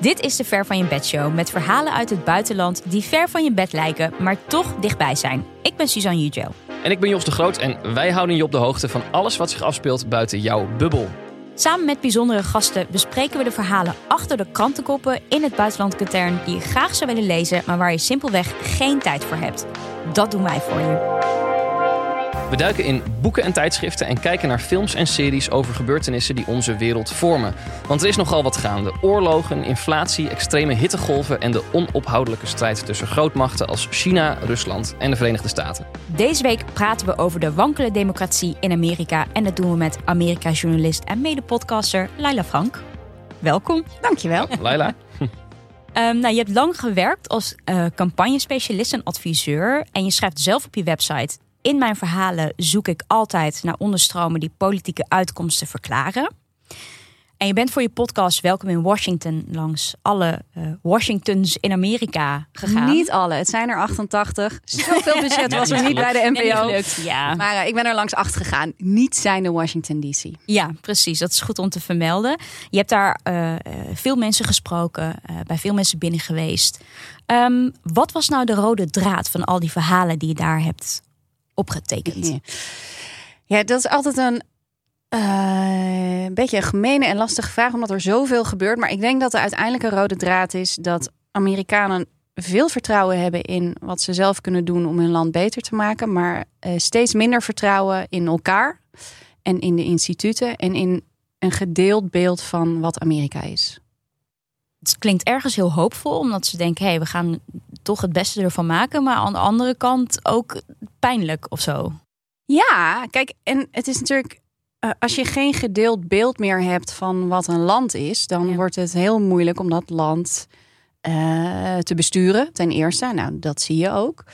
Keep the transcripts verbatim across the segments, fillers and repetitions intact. Dit is de Ver van je Bed show met verhalen uit het buitenland die ver van je bed lijken, maar toch dichtbij zijn. Ik ben Suzanne Joutjel. En ik ben Jos de Groot en wij houden je op de hoogte van alles wat zich afspeelt buiten jouw bubbel. Samen met bijzondere gasten bespreken we de verhalen achter de krantenkoppen in het buitenlandkatern die je graag zou willen lezen, maar waar je simpelweg geen tijd voor hebt. Dat doen wij voor je. We duiken in boeken en tijdschriften en kijken naar films en series over gebeurtenissen die onze wereld vormen. Want er is nogal wat gaande. Oorlogen, inflatie, extreme hittegolven en de onophoudelijke strijd tussen grootmachten als China, Rusland en de Verenigde Staten. Deze week praten we over de wankele democratie in Amerika. En dat doen we met Amerika-journalist en mede-podcaster Laila Frank. Welkom. Dankjewel. Ja, Laila. Um, nou, je hebt lang gewerkt als uh, campagnespecialist en adviseur. En je schrijft zelf op je website: in mijn verhalen zoek ik altijd naar onderstromen die politieke uitkomsten verklaren. En je bent voor je podcast Welkom in Washington langs alle uh, Washingtons in Amerika gegaan. Niet alle, het zijn er achtentachtig. Zoveel budget was er niet bij de N P O. Nee, niet ja. Maar uh, ik ben er langs acht gegaan. Niet zijnde Washington D C. Ja, precies. Dat is goed om te vermelden. Je hebt daar uh, veel mensen gesproken, uh, bij veel mensen binnen geweest. Um, wat was nou de rode draad van al die verhalen die je daar hebt opgetekend? Ja, dat is altijd een uh, beetje een gemene en lastige vraag, omdat er zoveel gebeurt. Maar ik denk dat de uiteindelijke rode draad is dat Amerikanen veel vertrouwen hebben in wat ze zelf kunnen doen om hun land beter te maken, maar uh, steeds minder vertrouwen in elkaar en in de instituten en in een gedeeld beeld van wat Amerika is. Het klinkt ergens heel hoopvol, omdat ze denken: hé, hey, we gaan toch het beste ervan maken. Maar aan de andere kant ook pijnlijk of zo. Ja, kijk, en het is natuurlijk, Uh, als je geen gedeeld beeld meer hebt van wat een land is, dan ja. wordt het heel moeilijk om dat land uh, te besturen, ten eerste. Nou, dat zie je ook.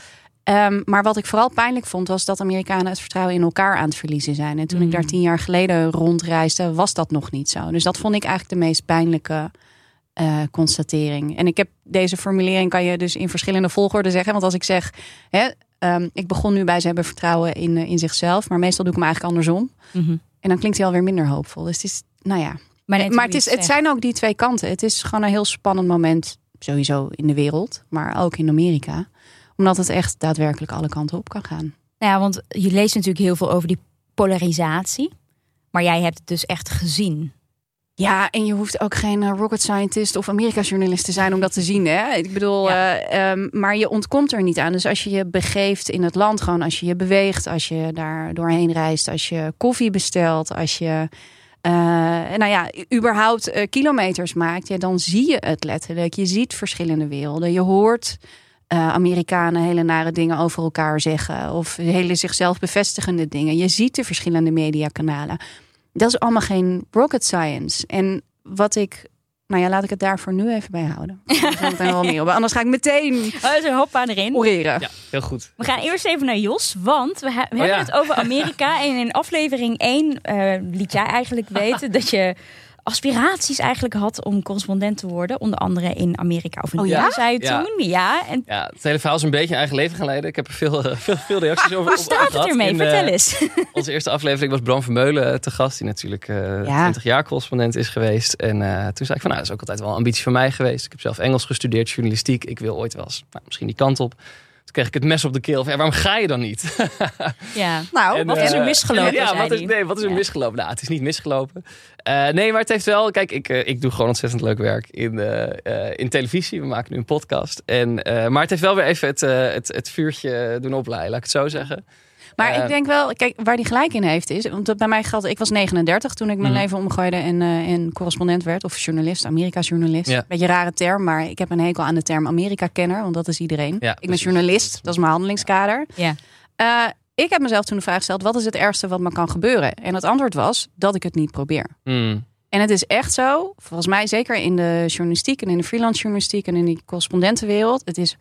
Um, maar wat ik vooral pijnlijk vond, was dat Amerikanen het vertrouwen in elkaar aan het verliezen zijn. En toen mm. ik daar tien jaar geleden rondreisde, was dat nog niet zo. Dus dat vond ik eigenlijk de meest pijnlijke Uh, constatering. En ik heb deze formulering, kan je dus in verschillende volgorde zeggen. Want als ik zeg, hè, um, ik begon nu bij ze hebben vertrouwen in, uh, in zichzelf. Maar meestal doe ik hem eigenlijk andersom. Mm-hmm. En dan klinkt hij alweer minder hoopvol. Dus het is, nou ja. Maar, nee, maar het, is, het zijn ook die twee kanten. Het is gewoon een heel spannend moment. Sowieso in de wereld, maar ook in Amerika. Omdat het echt daadwerkelijk alle kanten op kan gaan. Nou ja, want je leest natuurlijk heel veel over die polarisatie. Maar jij hebt het dus echt gezien. Ja, en je hoeft ook geen rocket scientist of Amerika-journalist te zijn om dat te zien, hè? Ik bedoel, ja. uh, um, maar je ontkomt er niet aan. Dus als je je begeeft in het land, gewoon als je je beweegt, als je daar doorheen reist, als je koffie bestelt, als je uh, nou ja, überhaupt uh, kilometers maakt, ja, dan zie je het letterlijk. Je ziet verschillende werelden. Je hoort uh, Amerikanen hele nare dingen over elkaar zeggen of hele zichzelf bevestigende dingen. Je ziet de verschillende mediakanalen. Dat is allemaal geen rocket science. En wat ik... Nou ja, laat ik het daar voor nu even bij houden. Wel meer op. Anders ga ik meteen... Oh, hoppa erin. Oreren. Ja, heel goed. We gaan eerst even naar Jos, want we, ha- we oh, hebben ja. het over Amerika. En in aflevering één uh, liet jij eigenlijk weten dat je aspiraties eigenlijk had om correspondent te worden. Onder andere in Amerika. Of in oh, ja? zei je toen. Ja. Ja, en... ja, het hele verhaal is een beetje een eigen leven gaan leiden. Ik heb er veel, uh, veel, veel reacties ah, over gehad. Hoe staat het ermee? In, Vertel uh, eens. Onze eerste aflevering was Bram Vermeulen te gast. Die natuurlijk uh, ja. twintig jaar correspondent is geweest. En uh, toen zei ik van, nou, dat is ook altijd wel een ambitie van mij geweest. Ik heb zelf Engels gestudeerd, journalistiek. Ik wil ooit wel eens, nou, misschien die kant op. Toen kreeg ik het mes op de keel. Van, ja, waarom ga je dan niet? Ja, nou, en, wat uh, is er misgelopen? Ja, wat is, nee, wat is er ja. misgelopen? Nou, het is niet misgelopen. Uh, nee, maar het heeft wel... Kijk, ik, uh, ik doe gewoon ontzettend leuk werk in, uh, uh, in televisie. We maken nu een podcast. En, uh, maar het heeft wel weer even het, uh, het, het vuurtje doen oplaaien, laat ik het zo zeggen. Maar uh, ik denk wel, kijk, waar die gelijk in heeft is... Want bij mij geldt, ik was negenendertig toen ik mijn mm. leven omgooide en, uh, en correspondent werd. Of journalist, Amerika-journalist. Ja. Beetje een rare term, maar ik heb een hekel aan de term Amerika-kenner. Want dat is iedereen. Ja, ik ben precies. journalist, dat is mijn handelingskader. Ja. Uh, ik heb mezelf toen de vraag gesteld, wat is het ergste wat me kan gebeuren? En het antwoord was dat ik het niet probeer. Mm. En het is echt zo, volgens mij zeker in de journalistiek en in de freelance journalistiek en in die correspondentenwereld. Het is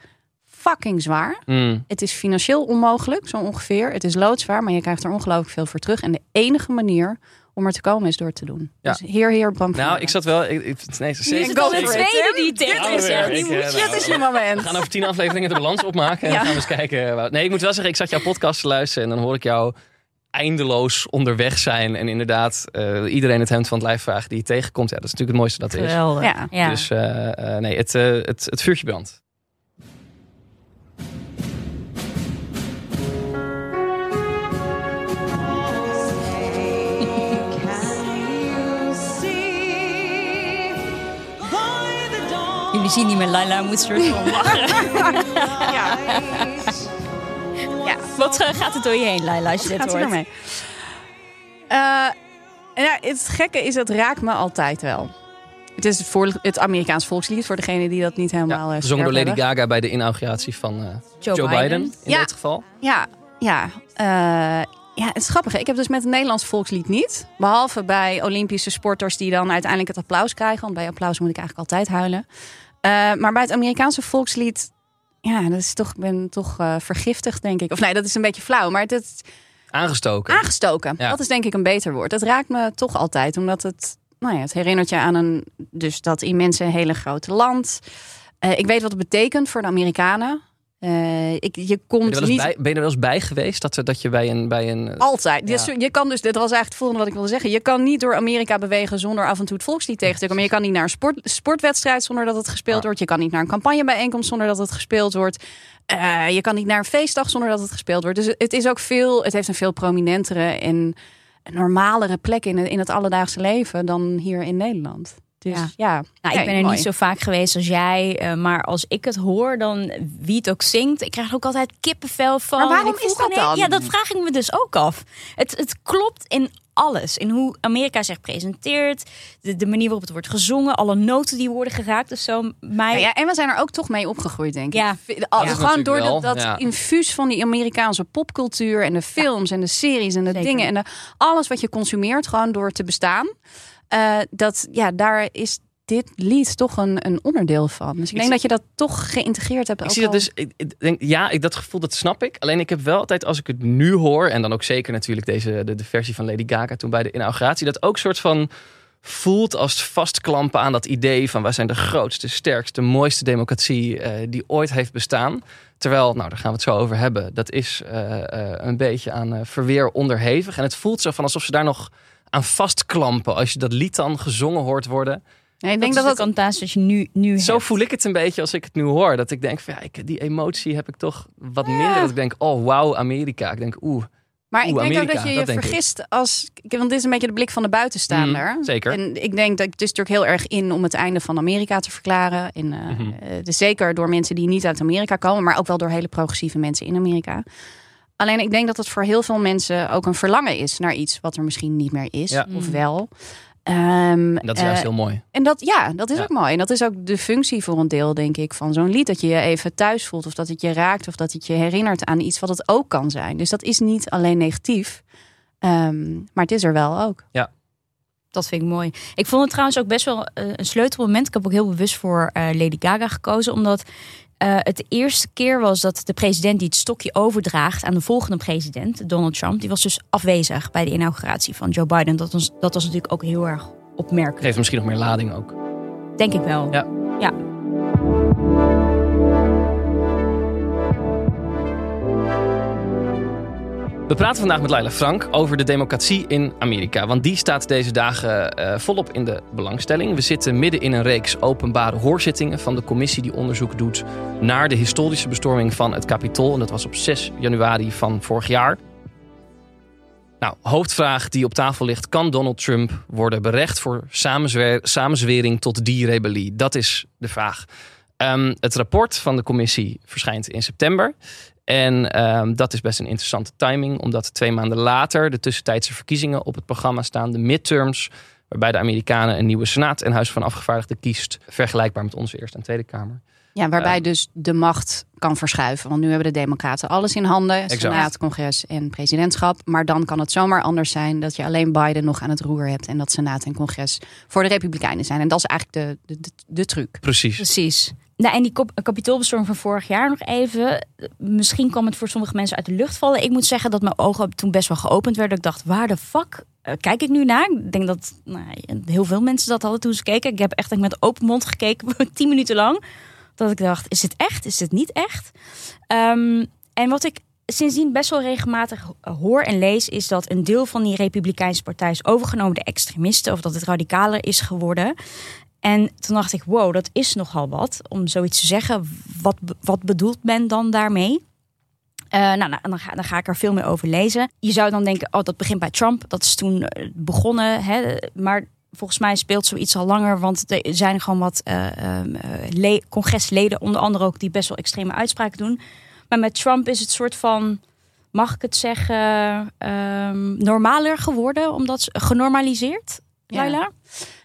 fucking zwaar. Mm. Het is financieel onmogelijk, zo ongeveer. Het is loodzwaar, maar je krijgt er ongelooflijk veel voor terug. En de enige manier om er te komen is door te doen. Ja. Dus heer, heer, Bram. Nou, van ik zat wel... Ik, ik, nee, ze is go de tweede die tegen is echt niet moeilijk. Dit is je moment. We gaan over tien afleveringen de balans opmaken. En ja. gaan we eens kijken. Nee, ik moet wel zeggen, ik zat jouw podcast te luisteren en dan hoor ik jou eindeloos onderweg zijn en inderdaad uh, iedereen het hemd van het lijf vragen die je tegenkomt. Ja, dat is natuurlijk het mooiste dat er is. Geweldig. Ja, ja. Dus uh, uh, nee, het, uh, het, het vuurtje brandt. Jullie zien niet meer, Laila moet er van lachen. Ja. Ja. Wat uh, gaat het door je heen, Laila, als je dit hoort? Mee? Uh, nou, het gekke is, dat raakt me altijd wel. Het is voor het Amerikaans volkslied, voor degene die dat niet helemaal... Ja, gezongen door Lady hebben. Gaga bij de inauguratie van uh, Joe, Joe Biden. Biden in ja, dit geval. Ja, ja. Uh, ja, het is grappig. Ik heb dus met het Nederlands volkslied niet. Behalve bij Olympische sporters die dan uiteindelijk het applaus krijgen. Want bij applaus moet ik eigenlijk altijd huilen. Uh, maar bij het Amerikaanse volkslied... Ja, dat is toch, ben toch uh, vergiftigd, denk ik. Of nee, dat is een beetje flauw, maar dat... Aangestoken. Aangestoken. Ja. Dat is denk ik een beter woord. Dat raakt me toch altijd, omdat het... Nou ja, het herinnert je aan een... Dus dat immense, hele grote land. Uh, ik weet wat het betekent voor de Amerikanen. Uh, ik, je komt ben, je niet... bij, ben je er wel eens bij geweest? Dat, dat je bij een... Bij een... Altijd. Ja. Je, je kan dus, dit was eigenlijk het volgende wat ik wilde zeggen. Je kan niet door Amerika bewegen zonder af en toe het volkslied tegen te komen. Maar je kan niet naar een sport, sportwedstrijd zonder dat het gespeeld ja. wordt. Je kan niet naar een campagnebijeenkomst zonder dat het gespeeld wordt. Uh, je kan niet naar een feestdag zonder dat het gespeeld wordt. Dus het, het is ook veel... Het heeft een veel prominentere en normalere plek in, in het alledaagse leven dan hier in Nederland. Dus ja, ja. Nou, ik ben er mooi. niet zo vaak geweest als jij. Uh, maar als ik het hoor, dan wie het ook zingt. Ik krijg er ook altijd kippenvel van. Maar waarom is dat dan? Ja, dat vraag ik me dus ook af. Het, het klopt in alles. In hoe Amerika zich presenteert. De, de manier waarop het wordt gezongen. Alle noten die worden geraakt. Dus zo mij... ja, ja, en we zijn er ook toch mee opgegroeid, denk ik. Ja. Al, ja. Gewoon door dat, dat ja. infuus van die Amerikaanse popcultuur. En de films ja. en de series en de Zeker. dingen. En de, alles wat je consumeert gewoon door te bestaan. Uh, dat, ja, daar is dit lied toch een, een onderdeel van. Dus ik denk ik dat je dat toch geïntegreerd hebt. Ik ook zie al. dat dus, ik, ik denk, ja, ik, dat gevoel, dat snap ik. Alleen ik heb wel altijd, als ik het nu hoor... en dan ook zeker natuurlijk deze, de, de versie van Lady Gaga toen bij de inauguratie... dat ook soort van voelt als vastklampen aan dat idee van... wij zijn de grootste, sterkste, mooiste democratie uh, die ooit heeft bestaan. Terwijl, nou, daar gaan we het zo over hebben... dat is uh, uh, een beetje aan uh, verweer onderhevig. En het voelt zo van alsof ze daar nog... aan vastklampen als je dat lied dan gezongen hoort worden. Ja, ik denk dat dat een taas als je nu, nu Zo hebt. Voel ik het een beetje als ik het nu hoor. Dat ik denk, van, ja, ik, die emotie heb ik toch wat minder. Ja. Dat ik denk, oh, wauw, Amerika. Ik denk, oeh, Maar oeh, ik denk Amerika, ook dat je je dat vergist als... Want dit is een beetje de blik van de buitenstaander. Mm, zeker. En ik denk dat het is natuurlijk heel erg in om het einde van Amerika te verklaren. En, uh, mm-hmm. dus zeker door mensen die niet uit Amerika komen. Maar ook wel door hele progressieve mensen in Amerika. Alleen ik denk dat het voor heel veel mensen ook een verlangen is... naar iets wat er misschien niet meer is, ja. of wel. Um, dat is juist uh, heel mooi. En dat, ja, dat is ja. ook mooi. En dat is ook de functie voor een deel, denk ik, van zo'n lied. Dat je je even thuis voelt, of dat het je raakt... of dat het je herinnert aan iets wat het ook kan zijn. Dus dat is niet alleen negatief, um, maar het is er wel ook. Ja. Dat vind ik mooi. Ik vond het trouwens ook best wel uh, een sleutelmoment. Ik heb ook heel bewust voor uh, Lady Gaga gekozen, omdat... Uh, het de eerste keer was dat de president die het stokje overdraagt... aan de volgende president, Donald Trump... die was dus afwezig bij de inauguratie van Joe Biden. Dat was, dat was natuurlijk ook heel erg opmerkelijk. Geeft misschien nog meer lading ook. Denk ik wel. Ja. ja. We praten vandaag met Laila Frank over de democratie in Amerika. Want die staat deze dagen uh, volop in de belangstelling. We zitten midden in een reeks openbare hoorzittingen... van de commissie die onderzoek doet naar de historische bestorming van het Capitool. En dat was op zes januari van vorig jaar. Nou, hoofdvraag die op tafel ligt... kan Donald Trump worden berecht voor samenzwer- samenzwering tot die rebellie? Dat is de vraag. Um, het rapport van de commissie verschijnt in september... En um, dat is best een interessante timing, omdat twee maanden later de tussentijdse verkiezingen op het programma staan, de midterms, waarbij de Amerikanen een nieuwe Senaat en Huis van Afgevaardigden kiest, vergelijkbaar met onze Eerste en Tweede Kamer. Ja, waarbij uh, dus de macht kan verschuiven, want nu hebben de Democraten alles in handen, Senaat, Congres en presidentschap, maar dan kan het zomaar anders zijn dat je alleen Biden nog aan het roer hebt en dat Senaat en Congres voor de Republikeinen zijn. En dat is eigenlijk de, de, de, de truc. Precies. Precies. Nou, en die kapitoolbestorming van vorig jaar nog even. Misschien kwam het voor sommige mensen uit de lucht vallen. Ik moet zeggen dat mijn ogen toen best wel geopend werden. Ik dacht, waar de fuck uh, kijk ik nu naar? Ik denk dat nou, heel veel mensen dat hadden toen ze keken. Ik heb echt met open mond gekeken, tien minuten lang. Dat ik dacht, is dit echt? Is dit niet echt? Um, en wat ik sindsdien best wel regelmatig hoor en lees, is dat een deel van die Republikeinse partij is overgenomen door extremisten, of dat het radicaler is geworden. En toen dacht ik, wow, dat is nogal wat. Om zoiets te zeggen, wat, wat bedoelt men dan daarmee? Uh, nou, nou dan, ga, dan ga ik er veel meer over lezen. Je zou dan denken, oh, dat begint bij Trump. Dat is toen begonnen. Hè? Maar volgens mij speelt zoiets al langer. Want er zijn gewoon wat uh, uh, le- congresleden, onder andere ook, die best wel extreme uitspraken doen. Maar met Trump is het soort van, mag ik het zeggen, uh, normaler geworden. Omdat genormaliseerd, Laila? Ja.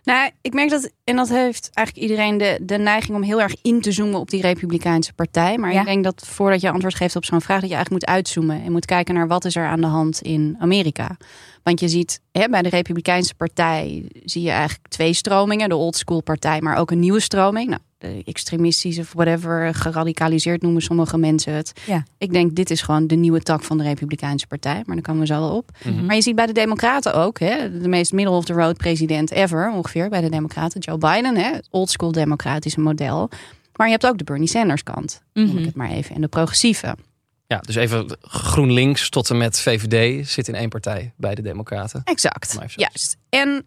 Nou, ik merk dat, en dat heeft eigenlijk iedereen de, de neiging om heel erg in te zoomen op die Republikeinse partij. Maar ja. Ik denk dat voordat je antwoord geeft op zo'n vraag, dat je eigenlijk moet uitzoomen en moet kijken naar wat is er aan de hand in Amerika. Want je ziet, hè, bij de Republikeinse partij zie je eigenlijk twee stromingen. De old school partij, maar ook een nieuwe stroming. Nou, de extremistische of whatever, geradicaliseerd noemen sommige mensen het. Ja. Ik denk, dit is gewoon de nieuwe tak van de Republikeinse partij. Maar daar komen we zo wel op. Mm-hmm. Maar je ziet bij de Democraten ook, hè, de meest middle of the road president ever, ongeveer, bij de Democraten. Joe Biden, hè, old school democratische model. Maar je hebt ook de Bernie Sanders kant, mm-hmm. noem ik het maar even. En de progressieve. Ja, dus even GroenLinks tot en met V V D zit in één partij bij de Democraten. Exact, juist. En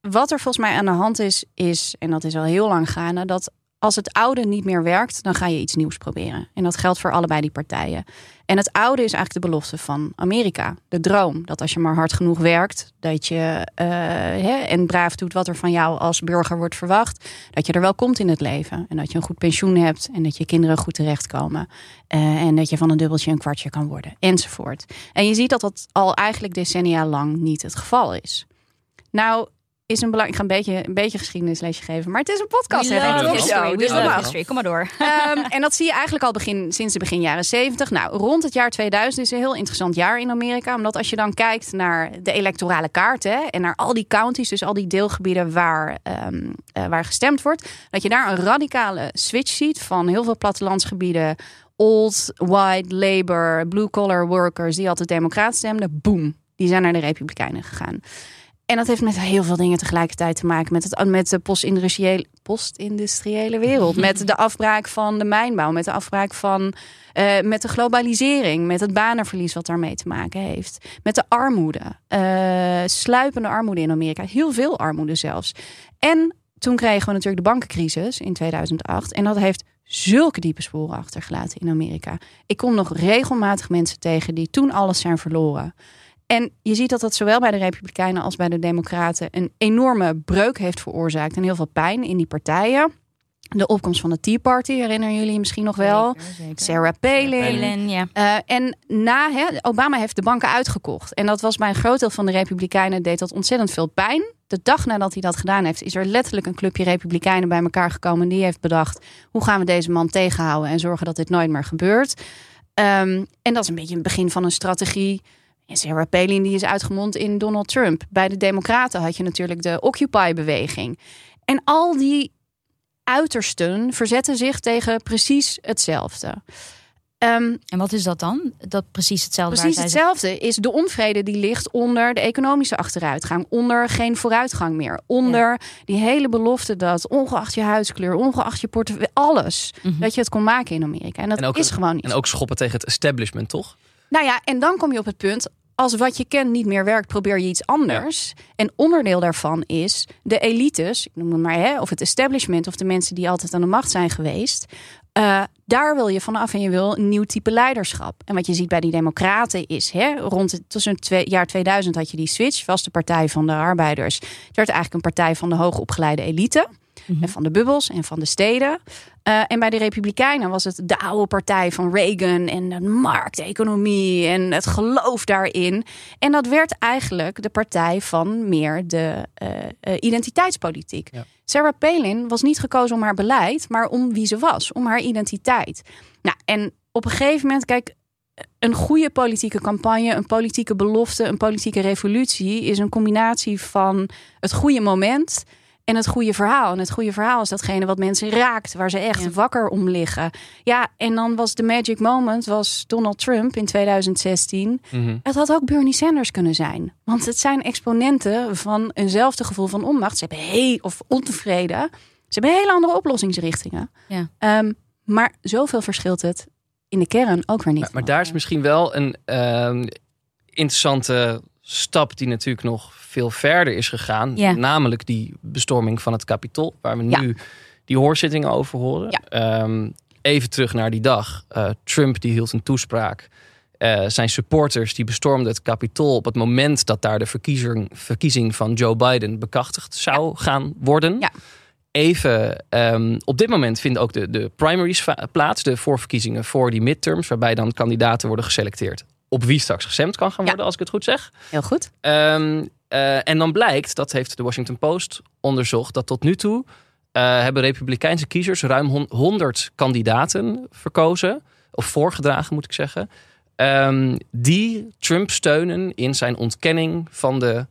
wat er volgens mij aan de hand is, is, en dat is al heel lang gaande, dat als het oude niet meer werkt, dan ga je iets nieuws proberen. En dat geldt voor allebei die partijen. En het oude is eigenlijk de belofte van Amerika. De droom, dat als je maar hard genoeg werkt, dat je uh, hè, en braaf doet wat er van jou als burger wordt verwacht, dat je er wel komt in het leven. En dat je een goed pensioen hebt en dat je kinderen goed terechtkomen. Uh, en dat je van een dubbeltje een kwartje kan worden, enzovoort. En je ziet dat dat al eigenlijk decennia lang niet het geval is. Nou, is een belang... Ik ga een beetje, een beetje geschiedenislesje geven. Maar het is een podcast. We love history. history. Dus love history. Kom maar door. Um, en dat zie je eigenlijk al begin, sinds de begin jaren zeventig. Nou, rond het jaar tweeduizend is een heel interessant jaar in Amerika. Omdat als je dan kijkt naar de electorale kaart, hè, en naar al die counties, dus al die deelgebieden waar, um, uh, waar gestemd wordt, dat je daar een radicale switch ziet van heel veel plattelandsgebieden. Old, white, labor, blue-collar workers die altijd democraat stemden. Boom. Die zijn naar de Republikeinen gegaan. En dat heeft met heel veel dingen tegelijkertijd te maken. Met, het, met de postindustriële, postindustriële wereld. Met de afbraak van de mijnbouw. Met de afbraak van uh, met de globalisering. Met het banenverlies wat daarmee te maken heeft. Met de armoede. Uh, sluipende armoede in Amerika. Heel veel armoede zelfs. En toen kregen we natuurlijk de bankencrisis in tweeduizend acht. En dat heeft zulke diepe sporen achtergelaten in Amerika. Ik kom nog regelmatig mensen tegen die toen alles zijn verloren. En je ziet dat dat zowel bij de Republikeinen als bij de Democraten een enorme breuk heeft veroorzaakt. En heel veel pijn in die partijen. De opkomst van de Tea Party, herinneren jullie misschien nog wel. Zeker, zeker. Sarah Palin. Sarah Palin ja. uh, en na, he, Obama heeft de banken uitgekocht. En dat was bij een groot deel van de Republikeinen, deed dat ontzettend veel pijn. De dag nadat hij dat gedaan heeft, is er letterlijk een clubje Republikeinen bij elkaar gekomen. En die heeft bedacht, hoe gaan we deze man tegenhouden en zorgen dat dit nooit meer gebeurt. Um, en dat is een beetje het begin van een strategie. En Sarah Palin die is uitgemond in Donald Trump. Bij de Democraten had je natuurlijk de Occupy-beweging. En al die uitersten verzetten zich tegen precies hetzelfde. Um, en wat is dat dan? Dat precies hetzelfde? Precies waar zij hetzelfde zegt. Is de onvrede die ligt onder de economische achteruitgang. Onder geen vooruitgang meer. Onder ja. die hele belofte dat ongeacht je huidskleur, ongeacht je portefeuille, alles. Mm-hmm. Dat je het kon maken in Amerika. En dat en ook, is gewoon niet. En ook schoppen tegen het establishment, toch? Nou ja, en dan kom je op het punt, als wat je kent niet meer werkt, probeer je iets anders. Ja. En onderdeel daarvan is de elites, ik noem het maar, hè, of het establishment, of de mensen die altijd aan de macht zijn geweest. Uh, daar wil je vanaf en je wil een nieuw type leiderschap. En wat je ziet bij die Democraten is, hè, rond het tussen twee, jaar tweeduizend had je die switch, was de Partij van de Arbeiders. Het werd eigenlijk een partij van de hoogopgeleide elite. Mm-hmm. En van de bubbels en van de steden. Uh, en bij de Republikeinen was het de oude partij van Reagan en de markteconomie en het geloof daarin. En dat werd eigenlijk de partij van meer de uh, uh, identiteitspolitiek. Ja. Sarah Palin was niet gekozen om haar beleid, maar om wie ze was, om haar identiteit. Nou, en op een gegeven moment, kijk, een goede politieke campagne, een politieke belofte, een politieke revolutie is een combinatie van het goede moment en het goede verhaal. En het goede verhaal is datgene wat mensen raakt, waar ze echt ja. wakker om liggen. Ja, en dan was de magic moment was Donald Trump in tweeduizend zestien. Mm-hmm. Het had ook Bernie Sanders kunnen zijn. Want het zijn exponenten van eenzelfde gevoel van onmacht. Ze hebben heel of ontevreden. Ze hebben hele andere oplossingsrichtingen. Ja. Um, maar zoveel verschilt het. in de kern ook weer niet. Maar, maar daar is misschien wel een uh, interessante stap die natuurlijk nog veel verder is gegaan. Ja. Namelijk die bestorming van het Capitool, waar we nu ja. die hoorzittingen over horen. Ja. Um, even terug naar die dag. Uh, Trump die hield een toespraak. Uh, zijn supporters die bestormden het Capitool op het moment dat daar de verkiezing, verkiezing van Joe Biden bekachtigd zou ja. gaan worden. Ja. Even, um, op dit moment vinden ook de, de primaries va- plaats, de voorverkiezingen voor die midterms, waarbij dan kandidaten worden geselecteerd op wie straks gestemd kan gaan worden, ja. als ik het goed zeg. Heel goed. Um, uh, en dan blijkt, dat heeft de Washington Post onderzocht, dat tot nu toe uh, hebben Republikeinse kiezers ruim honderd kandidaten verkozen, of voorgedragen moet ik zeggen, um, die Trump steunen in zijn ontkenning van de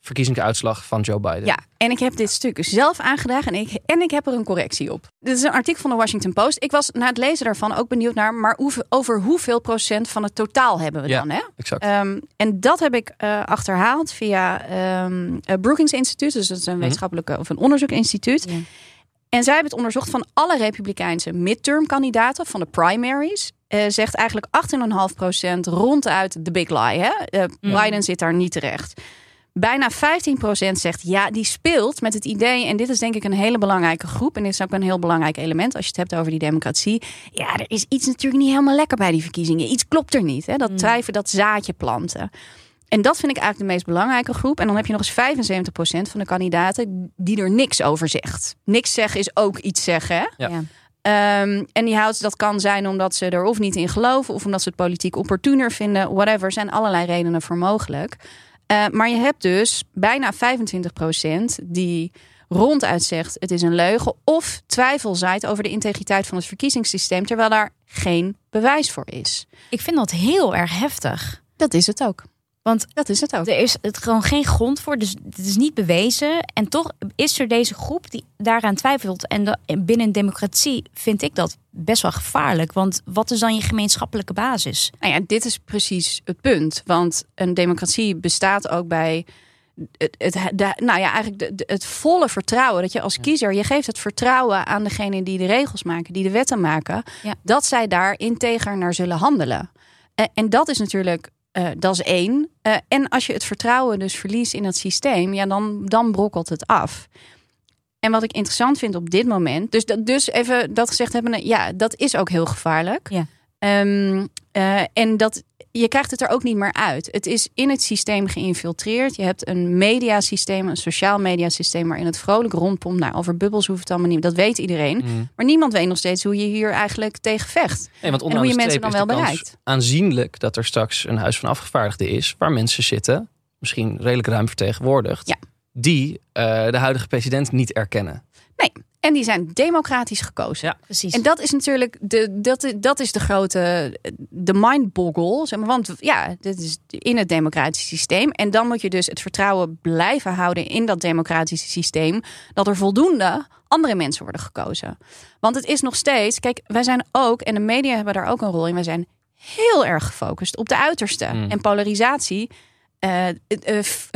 verkiezingsuitslag van Joe Biden. Ja, en ik heb dit stuk zelf aangedragen en ik, en ik heb er een correctie op. Dit is een artikel van de Washington Post. Ik was na het lezen daarvan ook benieuwd naar, maar over hoeveel procent van het totaal hebben we ja, dan? Hè? Exact. Um, en dat heb ik uh, achterhaald via um, Brookings Instituut, dus dat is een wetenschappelijke of een onderzoekinstituut. Ja. En zij hebben het onderzocht van alle Republikeinse midtermkandidaten van de primaries. Uh, zegt eigenlijk achttien komma vijf procent ronduit de big lie. Hè? Uh, mm. Biden zit daar niet terecht. Bijna vijftien procent zegt ja, die speelt met het idee. En dit is denk ik een hele belangrijke groep. En dit is ook een heel belangrijk element als je het hebt over die democratie. Ja, er is iets natuurlijk niet helemaal lekker bij die verkiezingen. Iets klopt er niet. Hè? Dat twijfel, dat zaadje planten. En dat vind ik eigenlijk de meest belangrijke groep. En dan heb je nog eens vijfenzeventig procent van de kandidaten die er niks over zegt. Niks zeggen is ook iets zeggen. Hè? Ja. Um, en die houdt, dat kan zijn omdat ze er of niet in geloven, of omdat ze het politiek opportuner vinden. Whatever, zijn allerlei redenen voor mogelijk. Uh, maar je hebt dus bijna vijfentwintig procent die ronduit zegt het is een leugen of twijfel zaait over de integriteit van het verkiezingssysteem, terwijl daar geen bewijs voor is. Ik vind dat heel erg heftig. Dat is het ook. Want dat is het ook. Er is het gewoon geen grond voor, dus het is niet bewezen. En toch is er deze groep die daaraan twijfelt. En de, binnen een democratie vind ik dat best wel gevaarlijk. Want wat is dan je gemeenschappelijke basis? Nou ja, dit is precies het punt. Want een democratie bestaat ook bij het, het, de, nou ja, eigenlijk de, de, het volle vertrouwen. Dat je als kiezer, je geeft het vertrouwen aan degene die de regels maken, die de wetten maken. Ja. Dat zij daar integer naar zullen handelen. En, en dat is natuurlijk... Uh, dat is één. Uh, en als je het vertrouwen dus verliest in dat systeem, ja, dan, dan brokkelt het af. En wat ik interessant vind op dit moment, dus, dat, dus even dat gezegd hebben, ja, dat is ook heel gevaarlijk. Ja. Um, uh, en dat je krijgt het er ook niet meer uit. Het is in het systeem geïnfiltreerd. Je hebt een mediasysteem, een sociaal mediasysteem waarin het vrolijk rondpompt. Nou, over bubbels hoeft het allemaal niet. Dat weet iedereen. Mm. Maar niemand weet nog steeds hoe je hier eigenlijk tegen vecht. Nee, want en hoe je mensen dan wel bereikt. Aanzienlijk dat er straks een huis van afgevaardigden is waar mensen zitten, misschien redelijk ruim vertegenwoordigd, ja. die uh, de huidige president niet erkennen. Nee. En die zijn democratisch gekozen. Ja, precies. En dat is natuurlijk de, dat, dat is de grote de mindboggle. Zeg maar, want ja, dit is in het democratische systeem. En dan moet je dus het vertrouwen blijven houden in dat democratische systeem. Dat er voldoende andere mensen worden gekozen. Want het is nog steeds. Kijk, wij zijn ook, en de media hebben daar ook een rol in. Wij zijn heel erg gefocust op de uiterste. Mm. En polarisatie. Uh, uh,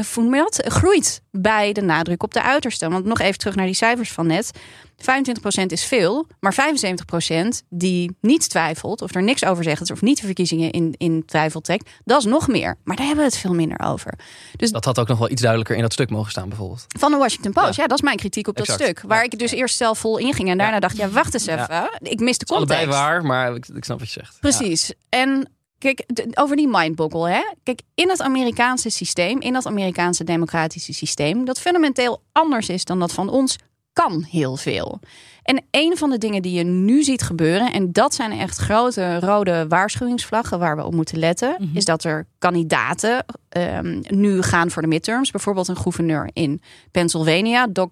formaat groeit bij de nadruk op de uiterste. Want nog even terug naar die cijfers van net. vijfentwintig procent is veel, maar vijfenzeventig procent die niet twijfelt, of er niks over zegt, of niet de verkiezingen in, in twijfel trekt, dat is nog meer. Maar daar hebben we het veel minder over. Dus dat had ook nog wel iets duidelijker in dat stuk mogen staan bijvoorbeeld. Van de Washington Post, ja, ja dat is mijn kritiek op exact. Dat stuk. Waar ja. ik dus eerst zelf vol in ging en daarna ja. dacht, ja wacht eens even, ja. ik mis de context. Het is allebei waar, maar ik, ik snap wat je zegt. Precies, ja. en... Kijk, over die mindboggle, hè? Kijk, in het Amerikaanse systeem, in dat Amerikaanse democratische systeem, dat fundamenteel anders is dan dat van ons, kan heel veel. En een van de dingen die je nu ziet gebeuren, en dat zijn echt grote rode waarschuwingsvlaggen waar we op moeten letten, mm-hmm. is dat er kandidaten um, nu gaan voor de midterms. Bijvoorbeeld een gouverneur in Pennsylvania, Doug,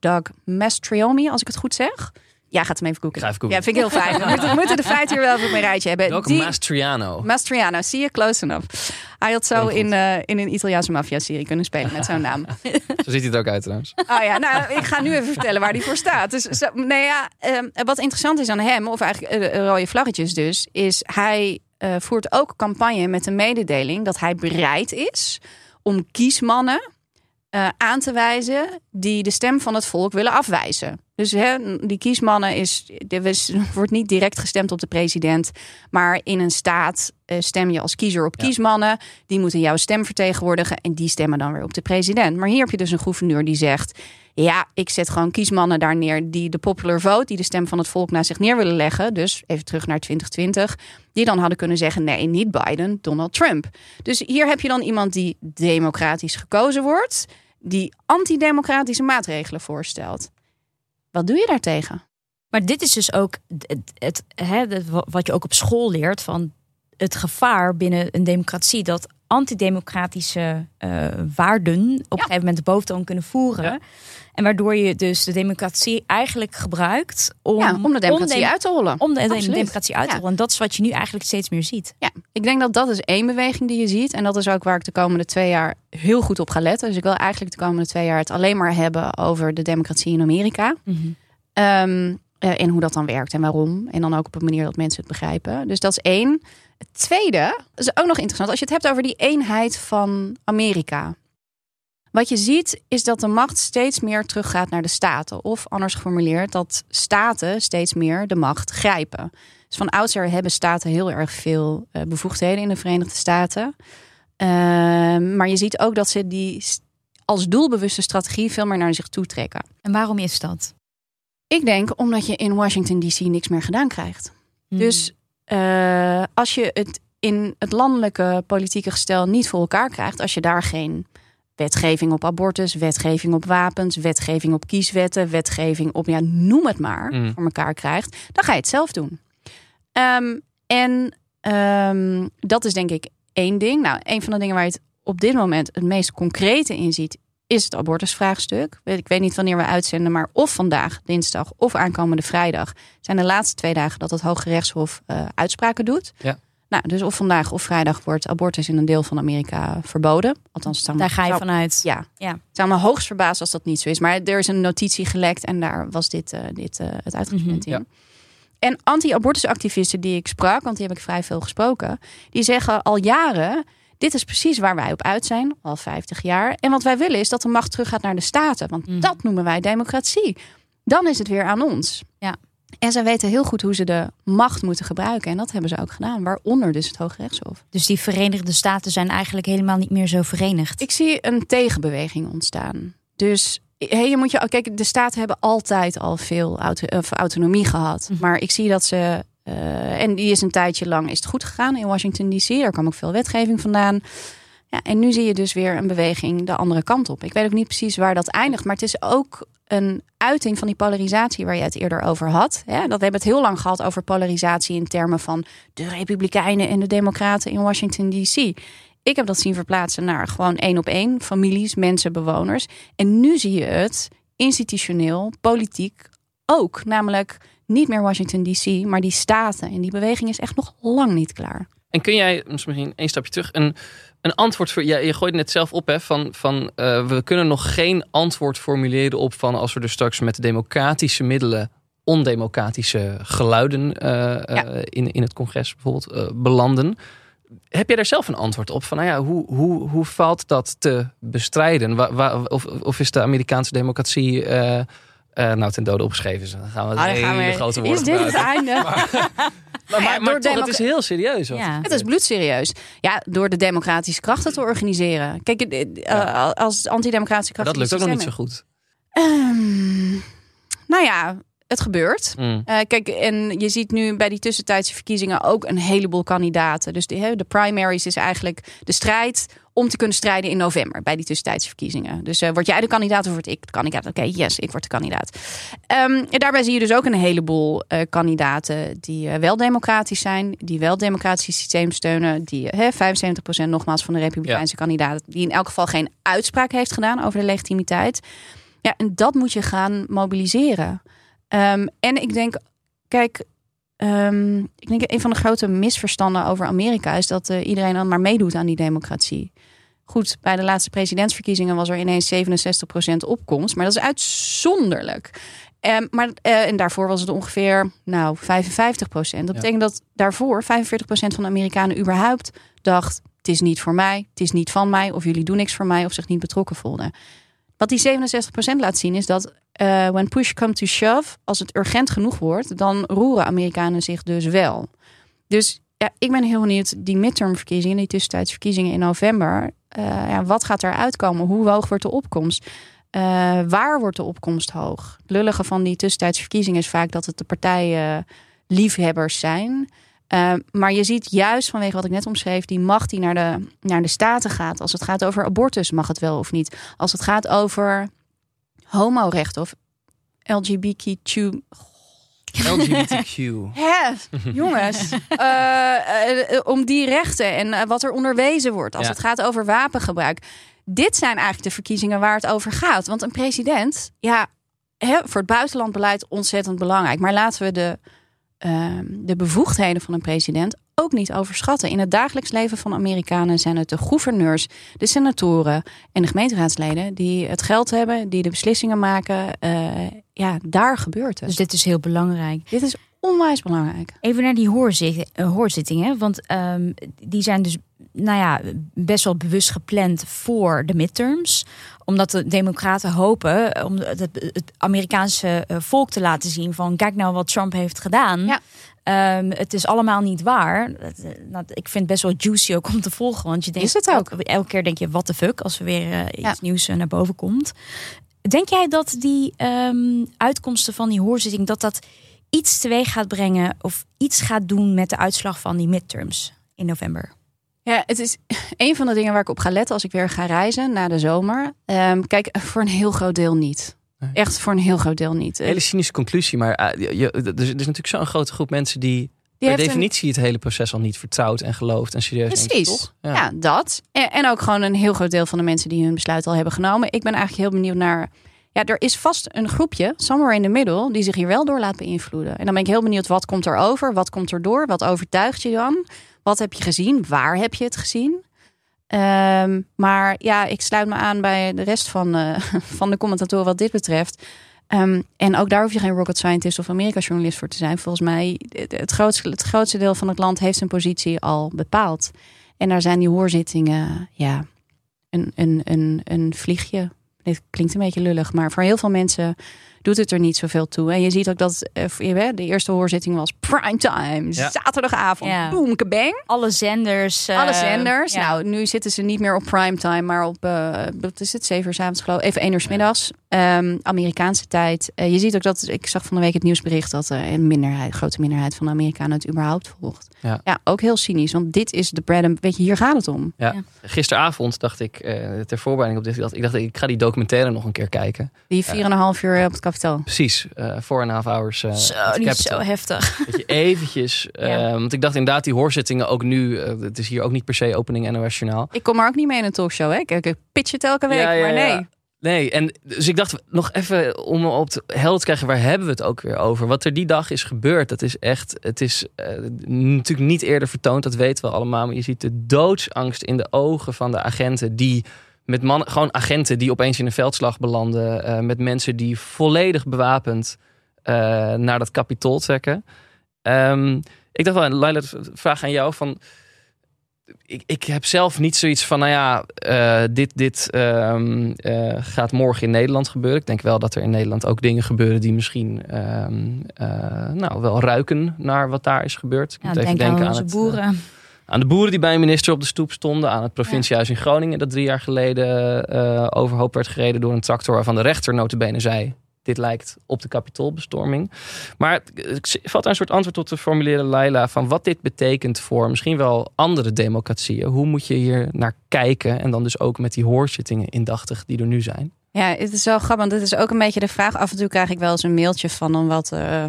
Doug Mastriano, als ik het goed zeg. Ja, gaat hem even googlen. Even googlen. Ja, vind ik heel fijn. We moeten, we moeten de feiten hier wel op een rijtje hebben. Doug die, Mastriano. Mastriano, zie je, close enough. Hij had zo in, uh, in een Italiaanse maffia-serie kunnen spelen met zo'n naam. Zo ziet hij het ook uit trouwens. Oh ja, nou, ik ga nu even vertellen waar hij voor staat. Dus, zo, nou ja, um, wat interessant is aan hem, of eigenlijk uh, rode vlaggetjes dus, is hij uh, voert ook campagne met de mededeling dat hij bereid is om kiesmannen Uh, aan te wijzen die de stem van het volk willen afwijzen. Dus hè, die kiesmannen is, er wordt niet direct gestemd op de president. Maar in een staat uh, stem je als kiezer op ja. kiesmannen. Die moeten jouw stem vertegenwoordigen. En die stemmen dan weer op de president. Maar hier heb je dus een gouverneur die zegt... ja, ik zet gewoon kiesmannen daar neer die de popular vote... die de stem van het volk naast zich neer willen leggen. Dus even terug naar twintig twintig. Die dan hadden kunnen zeggen, nee, niet Biden, Donald Trump. Dus hier heb je dan iemand die democratisch gekozen wordt... die antidemocratische maatregelen voorstelt. Wat doe je daartegen? Maar dit is dus ook het, het, het, wat je ook op school leert... van het gevaar binnen een democratie... dat antidemocratische uh, waarden op ja. een gegeven moment de boventoon kunnen voeren. Ja. En waardoor je dus de democratie eigenlijk gebruikt... om, ja, om de democratie om de, uit te hollen. Om de, de democratie uit te hollen. Ja. En dat is wat je nu eigenlijk steeds meer ziet. Ja, ik denk dat dat is één beweging die je ziet. En dat is ook waar ik de komende twee jaar heel goed op ga letten. Dus ik wil eigenlijk de komende twee jaar het alleen maar hebben... over de democratie in Amerika. Mm-hmm. Um, uh, en hoe dat dan werkt en waarom. En dan ook op een manier dat mensen het begrijpen. Dus dat is één... Het tweede is ook nog interessant. Als je het hebt over die eenheid van Amerika. Wat je ziet is dat de macht steeds meer teruggaat naar de staten. Of anders geformuleerd dat staten steeds meer de macht grijpen. Dus van oudsher hebben staten heel erg veel bevoegdheden in de Verenigde Staten. Uh, maar je ziet ook dat ze die als doelbewuste strategie veel meer naar zich toe trekken. En waarom is dat? Ik denk omdat je in Washington D C niks meer gedaan krijgt. Hmm. Dus... Uh, als je het in het landelijke politieke gestel niet voor elkaar krijgt... als je daar geen wetgeving op abortus, wetgeving op wapens... wetgeving op kieswetten, wetgeving op ja, noem het maar mm. voor elkaar krijgt... dan ga je het zelf doen. Um, en um, dat is denk ik één ding. Nou, een van de dingen waar je het op dit moment het meest concrete in ziet... is het abortusvraagstuk. Ik weet niet wanneer we uitzenden, maar of vandaag, dinsdag... of aankomende vrijdag, zijn de laatste twee dagen... dat het Hoge Rechtshof uh, uitspraken doet. Ja. Nou, dus of vandaag of vrijdag wordt abortus in een deel van Amerika verboden. Althans, het zou daar me, ga je zou, vanuit. Ja, ja. Het zou me hoogst verbazen als dat niet zo is. Maar er is een notitie gelekt en daar was dit, uh, dit uh, het uitgangspunt mm-hmm. in. Ja. En anti-abortusactivisten die ik sprak, want die heb ik vrij veel gesproken... die zeggen al jaren... Dit is precies waar wij op uit zijn, al vijftig jaar. En wat wij willen is dat de macht teruggaat naar de staten. Want mm. dat noemen wij democratie. Dan is het weer aan ons. Ja. En zij weten heel goed hoe ze de macht moeten gebruiken. En dat hebben ze ook gedaan. Waaronder dus het Hoge Rechtshof. Dus die Verenigde Staten zijn eigenlijk helemaal niet meer zo verenigd. Ik zie een tegenbeweging ontstaan. Dus hey, je moet je, kijk, de staten hebben altijd al veel auto, of autonomie gehad. Mm. Maar ik zie dat ze... Uh, en die is een tijdje lang is het goed gegaan in Washington D C. Daar kwam ook veel wetgeving vandaan. Ja, en nu zie je dus weer een beweging de andere kant op. Ik weet ook niet precies waar dat eindigt. Maar het is ook een uiting van die polarisatie waar je het eerder over had. Ja, dat we hebben het heel lang gehad over polarisatie in termen van de Republikeinen en de Democraten in Washington D C. Ik heb dat zien verplaatsen naar gewoon één op één. Families, mensen, bewoners. En nu zie je het institutioneel, politiek ook. Namelijk... niet meer Washington D C, maar die staten. En die beweging is echt nog lang niet klaar. En kun jij, misschien één stapje terug... een, een antwoord voor... Ja, je gooit net zelf op, hè, van, van uh, we kunnen nog geen antwoord formuleren op... van als we er straks met democratische middelen... ondemocratische geluiden uh, ja. uh, in, in het congres bijvoorbeeld uh, belanden. Heb jij daar zelf een antwoord op? Van, nou ja, hoe, hoe, hoe valt dat te bestrijden? Wa, wa, of, of is de Amerikaanse democratie... Uh, Uh, nou, ten dode opgeschreven. Dan gaan we het ah, hele we... grote woord. Is dit het einde? maar maar, maar, ja, maar toch, democ- het is heel serieus. Ja. Het is bloedserieus. Ja, door de democratische krachten te organiseren. Kijk, uh, ja. als antidemocratische krachten... Maar dat lukt ook nog niet zo goed. Um, nou ja, het gebeurt. Mm. Uh, kijk, en je ziet nu bij die tussentijdse verkiezingen... ook een heleboel kandidaten. Dus de, de primaries is eigenlijk de strijd... om te kunnen strijden in november bij die tussentijdse verkiezingen. Dus uh, word jij de kandidaat of word ik de kandidaat? Oké, okay, yes, ik word de kandidaat. Um, en daarbij zie je dus ook een heleboel uh, kandidaten... die uh, wel democratisch zijn, die wel democratisch systeem steunen... die uh, vijfenzeventig procent nogmaals van de Republikeinse ja. kandidaat... die in elk geval geen uitspraak heeft gedaan over de legitimiteit. Ja, en dat moet je gaan mobiliseren. Um, en ik denk, kijk... Um, ik denk een van de grote misverstanden over Amerika... is dat uh, iedereen dan maar meedoet aan die democratie. Goed, bij de laatste presidentsverkiezingen... was er ineens zevenenzestig procent opkomst. Maar dat is uitzonderlijk. Um, maar, uh, en daarvoor was het ongeveer nou, vijfenvijftig procent. Dat ja. betekent dat daarvoor vijfenveertig procent van de Amerikanen überhaupt dacht... het is niet voor mij, het is niet van mij... of jullie doen niks voor mij of zich niet betrokken voelden. Wat die zevenenzestig procent laat zien is dat uh, when push comes to shove, als het urgent genoeg wordt, dan roeren Amerikanen zich dus wel. Dus ja, ik ben heel benieuwd, die midtermverkiezingen, die tussentijdse verkiezingen in november, uh, ja, wat gaat eruit komen? Hoe hoog wordt de opkomst? Uh, waar wordt de opkomst hoog? Het lullige van die tussentijdse verkiezingen is vaak dat het de partijen liefhebbers zijn. Uh, maar je ziet juist vanwege wat ik net omschreef, die macht die naar de, naar de staten gaat. Als het gaat over abortus, mag het wel of niet. Als het gaat over homorecht of L G B T Q... L G B T Q. Ja, jongens. Om uh, um die rechten en uh, wat er onderwezen wordt. Als ja. het gaat over wapengebruik. Dit zijn eigenlijk de verkiezingen waar het over gaat. Want een president, ja, he, voor het buitenlandbeleid ontzettend belangrijk. Maar laten we de, uh, de bevoegdheden van een president ook niet overschatten. In het dagelijks leven van Amerikanen zijn het de gouverneurs, de senatoren en de gemeenteraadsleden die het geld hebben, die de beslissingen maken. Uh, ja, daar gebeurt het. Dus dit is heel belangrijk. Dit is onwijs belangrijk. Even naar die hoorzit- uh, hoorzittingen, want um, die zijn dus nou ja, best wel bewust gepland voor de midterms. Omdat de democraten hopen om het, het Amerikaanse volk te laten zien van kijk nou wat Trump heeft gedaan. Ja. Um, het is allemaal niet waar. Nou, ik vind het best wel juicy ook om te volgen. Want je denkt, is het ook? Elke keer denk je, what the fuck, als er weer uh, iets ja. nieuws uh, naar boven komt. Denk jij dat die um, uitkomsten van die hoorzitting, dat dat iets teweeg gaat brengen of iets gaat doen met de uitslag van die midterms in november? Ja, het is een van de dingen waar ik op ga letten als ik weer ga reizen na de zomer. Um, kijk, voor een heel groot deel niet. Echt voor een heel groot deel niet. Hele cynische conclusie, maar uh, je, er is natuurlijk zo'n grote groep mensen die, die per definitie een... het hele proces al niet vertrouwt en gelooft en serieus neemt. Precies, denkt, toch? Ja. ja, dat. En, en ook gewoon een heel groot deel van de mensen die hun besluit al hebben genomen. Ik ben eigenlijk heel benieuwd naar... Ja, er is vast een groepje, somewhere in the middle, die zich hier wel door laat beïnvloeden. En dan ben ik heel benieuwd, wat komt er over? Wat komt er door? Wat overtuigt je dan? Wat heb je gezien? Waar heb je het gezien? Um, maar ja, ik sluit me aan bij de rest van, uh, van de commentatoren wat dit betreft. Um, en ook daar hoef je geen rocket scientist of Amerika-journalist voor te zijn. Volgens mij, het grootste, het grootste deel van het land heeft zijn positie al bepaald. En daar zijn die hoorzittingen, ja, een, een, een, een vliegje. Dit klinkt een beetje lullig, maar voor heel veel mensen doet het er niet zoveel toe. En je ziet ook dat de eerste hoorzitting was primetime, ja. zaterdagavond, ja. boom, kabang. Alle zenders. Alle zenders. Uh, ja. Nou, nu zitten ze niet meer op primetime, maar op, uh, wat is het, zeven uur 's avonds geloof ik, even één uur 's middags. Um, Amerikaanse tijd. Uh, je ziet ook dat, ik zag van de week het nieuwsbericht dat uh, een minderheid, grote minderheid van de Amerikanen het überhaupt volgt. Ja. ja, ook heel cynisch, want dit is de bread and, weet je, hier gaat het om. Ja. Ja. Gisteravond dacht ik, uh, ter voorbereiding op dit, ik dacht ik ga die documentaire nog een keer kijken. Die vier en een half uur op het kapitaal. Precies, uh, four and a half hours. Uh, zo, niet zo heftig. Dat je eventjes, uh, ja. want ik dacht inderdaad die hoorzittingen ook nu, uh, het is hier ook niet per se opening N O S Journaal. Ik kom er ook niet mee in een talkshow, hè? Ik, ik pitch het elke week, ja, ja, maar nee. Ja. Nee, en dus ik dacht nog even om op het helder te krijgen, waar hebben we het ook weer over? Wat er die dag is gebeurd, dat is echt, het is uh, natuurlijk niet eerder vertoond, dat weten we allemaal. Maar je ziet de doodsangst in de ogen van de agenten die met mannen, gewoon agenten die opeens in een veldslag belanden, uh, met mensen die volledig bewapend uh, naar dat kapitool trekken. Um, ik dacht wel, Laila, vraag aan jou van. Ik, ik heb zelf niet zoiets van, nou ja, uh, dit, dit uh, uh, gaat morgen in Nederland gebeuren. Ik denk wel dat er in Nederland ook dingen gebeuren die misschien uh, uh, nou, wel ruiken naar wat daar is gebeurd. Ik ja, moet even denk denken aan, aan, aan onze het, boeren. Uh, aan de boeren die bij een minister op de stoep stonden. Aan het provinciehuis ja. in Groningen dat drie jaar geleden uh, overhoop werd gereden door een tractor waarvan de rechter nota bene zei, dit lijkt op de kapitoolbestorming. Maar het valt een soort antwoord op te formuleren, Laila, van wat dit betekent voor misschien wel andere democratieën. Hoe moet je hier naar kijken? En dan dus ook met die hoorzittingen indachtig die er nu zijn. Ja, het is wel grappig. Dit is ook een beetje de vraag. Af en toe krijg ik wel eens een mailtje van een wat Uh...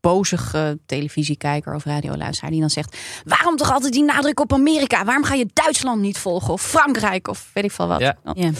bozige televisiekijker of radioluisteraar die dan zegt, waarom toch altijd die nadruk op Amerika? Waarom ga je Duitsland niet volgen? Of Frankrijk? Of weet ik veel wat. Ja. Ja.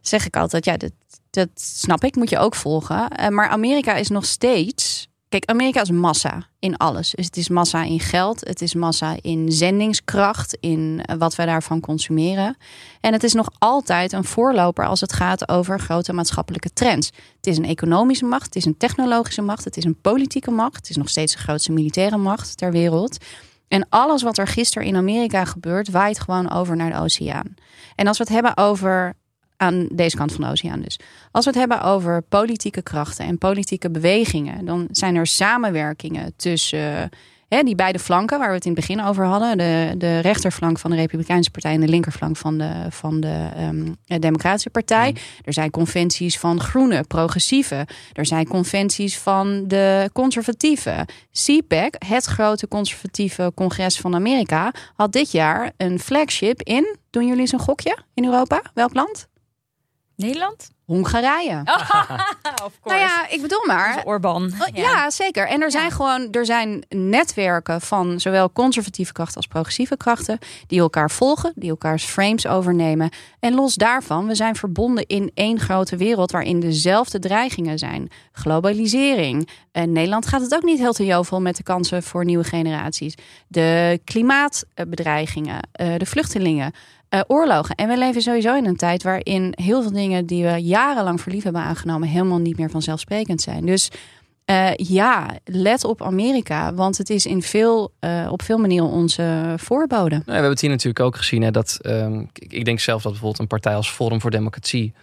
Zeg ik altijd, ja, dat, dat snap ik, moet je ook volgen. Uh, maar Amerika is nog steeds, kijk, Amerika is massa in alles. Dus het is massa in geld, het is massa in zendingskracht, in wat wij daarvan consumeren. En het is nog altijd een voorloper als het gaat over grote maatschappelijke trends. Het is een economische macht, het is een technologische macht, het is een politieke macht. Het is nog steeds de grootste militaire macht ter wereld. En alles wat er gisteren in Amerika gebeurt, waait gewoon over naar de oceaan. En als we het hebben over aan deze kant van de oceaan dus. Als we het hebben over politieke krachten en politieke bewegingen, dan zijn er samenwerkingen tussen uh, die beide flanken waar we het in het begin over hadden. De, de rechterflank van de Republikeinse Partij en de linkerflank van de, van de um, Democratische Partij. Ja. Er zijn conventies van groene, progressieve. Er zijn conventies van de conservatieven. C PAC, het grote conservatieve congres van Amerika, had dit jaar een flagship in, doen jullie eens een gokje in Europa? Welk land? Nederland? Hongarije. Oh, of nou ja, ik bedoel maar. Orban. Ja. ja, zeker. En er zijn ja. gewoon er zijn netwerken van zowel conservatieve krachten als progressieve krachten die elkaar volgen, die elkaars frames overnemen. En los daarvan, we zijn verbonden in één grote wereld waarin dezelfde dreigingen zijn. Globalisering. In Nederland gaat het ook niet heel te jovel met de kansen voor nieuwe generaties. De klimaatbedreigingen, de vluchtelingen. Uh, oorlogen. En we leven sowieso in een tijd waarin heel veel dingen die we jarenlang voor lief hebben aangenomen helemaal niet meer vanzelfsprekend zijn. Dus uh, ja, let op Amerika, want het is in veel, uh, op veel manieren onze voorbode. Nou, we hebben het hier natuurlijk ook gezien. Hè, dat um, ik, ik denk zelf dat bijvoorbeeld een partij als Forum voor Democratie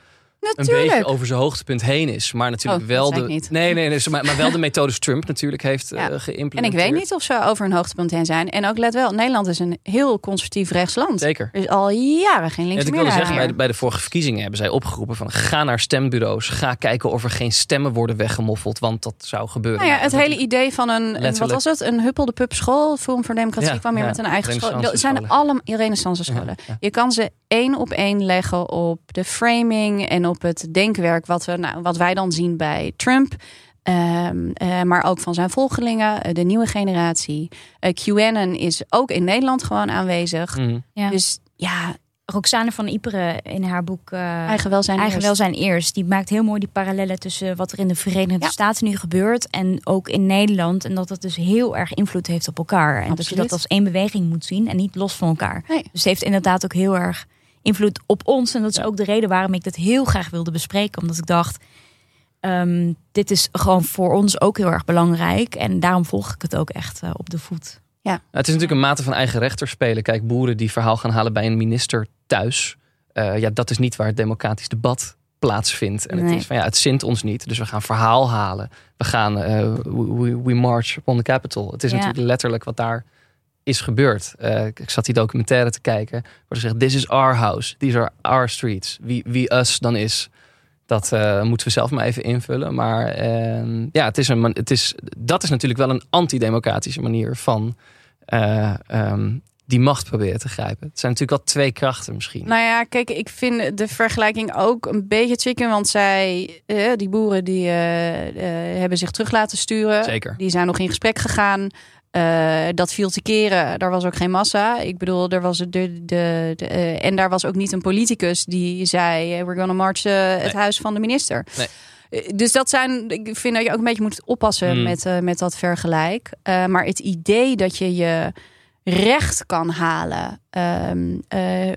natuurlijk een beetje over zijn hoogtepunt heen is. Maar natuurlijk oh, wel de. Niet. Nee, nee, nee maar, maar wel de methodes Trump natuurlijk heeft ja. uh, geïmplementeerd. En ik weet niet of ze over een hoogtepunt heen zijn. En ook let wel, Nederland is een heel conservatief rechtsland. Zeker. Er is al jaren geen links ja, meer. Ik wilde zeggen, bij de, bij de vorige verkiezingen hebben zij opgeroepen van ga naar stembureaus. Ga kijken of er geen stemmen worden weggemoffeld. Want dat zou gebeuren. Nou ja, het hele idee van een, letterlijk. wat was het? Een huppelde pup school. Forum voor Democratie ja, kwam weer ja, met een eigen school. Het zijn alle renaissance scholen. Ja, ja. Je kan ze één op één leggen op de framing en op het denkwerk wat, we, nou, wat wij dan zien bij Trump. Um, uh, maar ook van zijn volgelingen, uh, de nieuwe generatie. Uh, QAnon is ook in Nederland gewoon aanwezig. Mm. Ja. Dus ja, Roxane van Ypres in haar boek uh, Eigen welzijn Eigen eerst. welzijn eerst. Die maakt heel mooi die parallellen tussen wat er in de Verenigde ja. Staten nu gebeurt en ook in Nederland. En dat dat dus heel erg invloed heeft op elkaar. En Absoluut. dat je dat als één beweging moet zien en niet los van elkaar. Nee. Dus het heeft inderdaad ook heel erg invloed op ons. En dat is ja. ook de reden waarom ik dat heel graag wilde bespreken. Omdat ik dacht, um, dit is gewoon voor ons ook heel erg belangrijk. En daarom volg ik het ook echt uh, op de voet. Ja. Nou, het is natuurlijk een mate van eigen rechter spelen. Kijk, boeren die verhaal gaan halen bij een minister thuis. Uh, ja, dat is niet waar het democratisch debat plaatsvindt. En nee. het is van ja, het zint ons niet. Dus we gaan verhaal halen. We gaan, uh, we, we march upon the Capitol. Het is ja. natuurlijk letterlijk wat daar is gebeurd. Uh, ik zat die documentaire te kijken. Waar ze zegt, this is our house. These are our streets. Wie, wie us dan is. Dat uh, moeten we zelf maar even invullen. Maar uh, ja, het is een, het is, dat is natuurlijk wel een antidemocratische manier van uh, um, die macht proberen te grijpen. Het zijn natuurlijk wel twee krachten misschien. Nou ja, kijk, ik vind de vergelijking ook een beetje chicken. Want zij, uh, die boeren, die uh, uh, hebben zich terug laten sturen. Zeker. Die zijn nog in gesprek gegaan. Uh, dat viel te keren. Daar was ook geen massa. Ik bedoel, er was de, de, de, de uh, en daar was ook niet een politicus die zei we're gonna march uh, nee. het huis van de minister. Nee. Uh, dus dat zijn, ik vind dat je ook een beetje moet oppassen mm. met, uh, met dat vergelijk. Uh, maar het idee dat je je recht kan halen um, uh,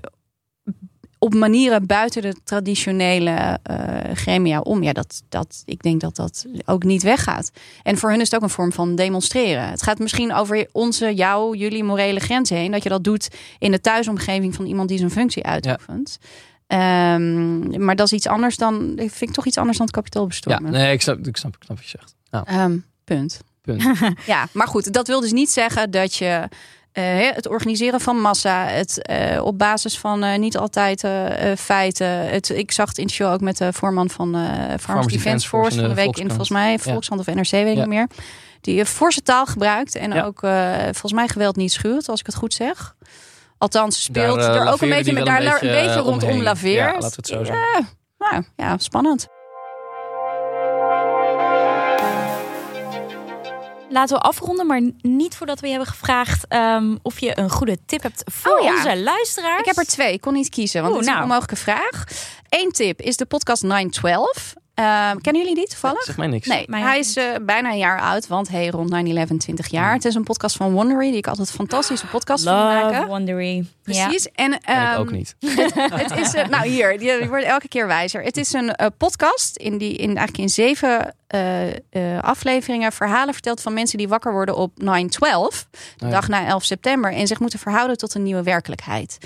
op manieren buiten de traditionele uh, gremia om. Ja, dat, dat, ik denk dat dat ook niet weggaat. En voor hun is het ook een vorm van demonstreren. Het gaat misschien over onze, jou, jullie morele grens heen. Dat je dat doet in de thuisomgeving van iemand die zijn functie uitoefent. Ja. Um, maar dat is iets anders dan, vind ik toch iets anders dan het kapitool bestormen. Ja, nee, ik snap, ik snap, ik snap wat je zegt. Nou. Um, punt. punt. Ja, maar goed, dat wil dus niet zeggen dat je Uh, het organiseren van massa, het uh, op basis van uh, niet altijd uh, feiten. Het, ik zag het in de show ook met de voorman van uh, Farmers, Farmers Defense Force van de week in volgens mij Volkskrant ja. of N R C, weet ik ja. niet meer. Die forse taal gebruikt en ja. ook uh, volgens mij geweld niet schuwt, als ik het goed zeg. Althans speelt daar, uh, er ook een beetje met daar een beetje, beetje uh, rondom laveert. Ja, laten we het zo zeggen. Uh, nou, ja, spannend. Laten we afronden, maar niet voordat we je hebben gevraagd um, of je een goede tip hebt voor oh, ja. onze luisteraars. Ik heb er twee, ik kon niet kiezen, want het is nou. een onmogelijke vraag. Eén tip is de podcast nine twaalf. Uh, kennen jullie die toevallig? Ja, zeg mij niks. Nee, mij hij is uh, bijna een jaar oud, want hey, rond nine eleven twintig jaar. Ja. Het is een podcast van Wondery, die ik altijd een fantastische podcast vind maken. Love Wondery. Precies. Ja. En, um, en ik ook niet. Het, het is, uh, nou hier, je wordt elke keer wijzer. Het is een uh, podcast in die in eigenlijk in zeven uh, uh, afleveringen verhalen vertelt van mensen die wakker worden op nine twaalf, de oh ja. dag na elf september, en zich moeten verhouden tot een nieuwe werkelijkheid.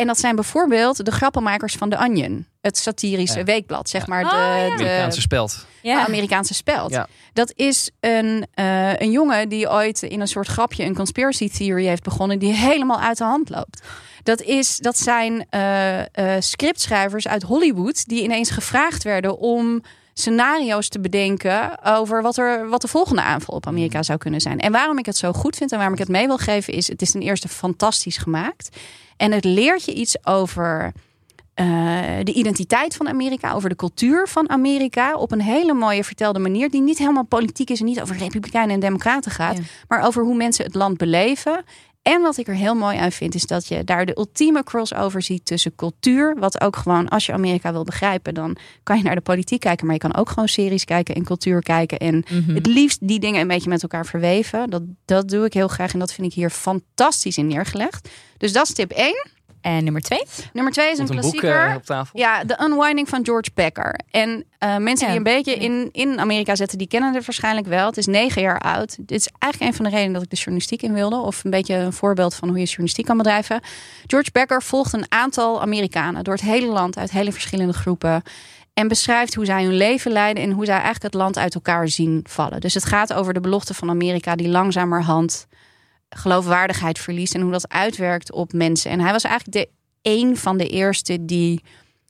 En dat zijn bijvoorbeeld de grappenmakers van The Onion. Het satirische ja. weekblad, zeg maar. Oh, de, ja. de Amerikaanse speld. Ja, Amerikaanse speld. Ja. Dat is een, uh, een jongen die ooit in een soort grapje een conspiracy theory heeft begonnen, die helemaal uit de hand loopt. Dat, is, dat zijn uh, uh, scriptschrijvers uit Hollywood die ineens gevraagd werden om scenario's te bedenken over wat, er, wat de volgende aanval op Amerika zou kunnen zijn. En waarom ik het zo goed vind en waarom ik het mee wil geven is, het is ten eerste fantastisch gemaakt. En het leert je iets over uh, de identiteit van Amerika, over de cultuur van Amerika, op een hele mooie vertelde manier, die niet helemaal politiek is en niet over republikeinen en democraten gaat, ja. maar over hoe mensen het land beleven. En wat ik er heel mooi aan vind, is dat je daar de ultieme crossover ziet tussen cultuur, wat ook gewoon, als je Amerika wil begrijpen, dan kan je naar de politiek kijken, maar je kan ook gewoon series kijken en cultuur kijken. En mm-hmm. het liefst die dingen een beetje met elkaar verweven. Dat, dat doe ik heel graag en dat vind ik hier fantastisch in neergelegd. Dus dat is tip één. En nummer twee? Nummer twee is een, een klassieker. Boek, uh, op tafel. Ja, The Unwinding van George Packer. En uh, mensen ja. die een beetje in, in Amerika zitten, die kennen het waarschijnlijk wel. Het is negen jaar oud. Dit is eigenlijk een van de redenen dat ik de journalistiek in wilde. Of een beetje een voorbeeld van hoe je journalistiek kan bedrijven. George Packer volgt een aantal Amerikanen door het hele land, uit hele verschillende groepen. En beschrijft hoe zij hun leven leiden en hoe zij eigenlijk het land uit elkaar zien vallen. Dus het gaat over de belofte van Amerika die langzamerhand geloofwaardigheid verliest en hoe dat uitwerkt op mensen. En hij was eigenlijk de een van de eerste die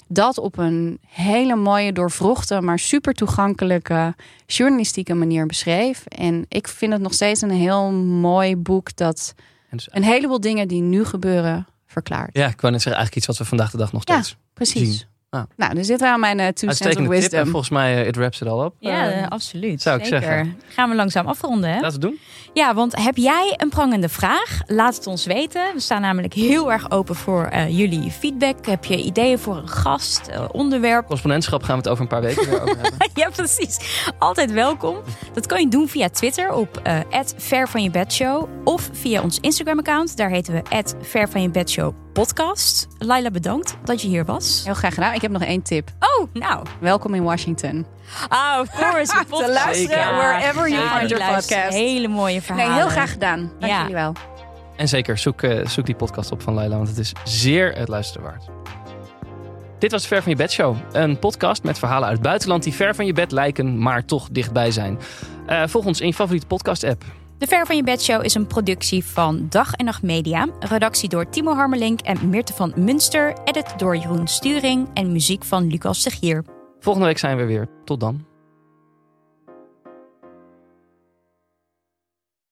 dat op een hele mooie, doorvrochte, maar super toegankelijke journalistieke manier beschreef. En ik vind het nog steeds een heel mooi boek dat een heleboel dingen die nu gebeuren verklaart. Ja, ik wou net zeggen, eigenlijk iets wat we vandaag de dag nog steeds ja, precies. zien. Ah. Nou, dus dit waren mijn uh, two cents of wisdom. Tip, en volgens mij, uh, it wraps it all up. Ja, uh, absoluut. Zou ik Zeker. zeggen. Gaan we langzaam afronden, hè? Laten we het doen. Ja, want heb jij een prangende vraag? Laat het ons weten. We staan namelijk heel erg open voor uh, jullie feedback. Heb je ideeën voor een gast, uh, onderwerp? Correspondentschap gaan we het over een paar weken weer over hebben. Ja, precies. Altijd welkom. Dat kan je doen via Twitter op uh, Ver van je Bed show. Of via ons Instagram-account. Daar heten we Ver van je Bed show podcast. Laila, bedankt dat je hier was. Heel graag gedaan. Ik heb nog één tip. Oh, nou. Welkom in Washington. Ah, oh, of course. De podcast. Te luisteren wherever you ja, find your podcast. Hele mooie verhalen. Nee, heel graag gedaan. Dank ja. jullie wel. En zeker, zoek, uh, zoek die podcast op van Laila, want het is zeer het luisteren waard. Dit was de Ver van je Bed show. Een podcast met verhalen uit het buitenland die ver van je bed lijken, maar toch dichtbij zijn. Uh, volg ons in je favoriete podcast app. De Ver van je Bed show is een productie van Dag en Nacht Media. Redactie door Timo Harmelink en Mirte van Münster. Edit door Jeroen Sturing en muziek van Lucas Segier. Volgende week zijn we weer. Tot dan.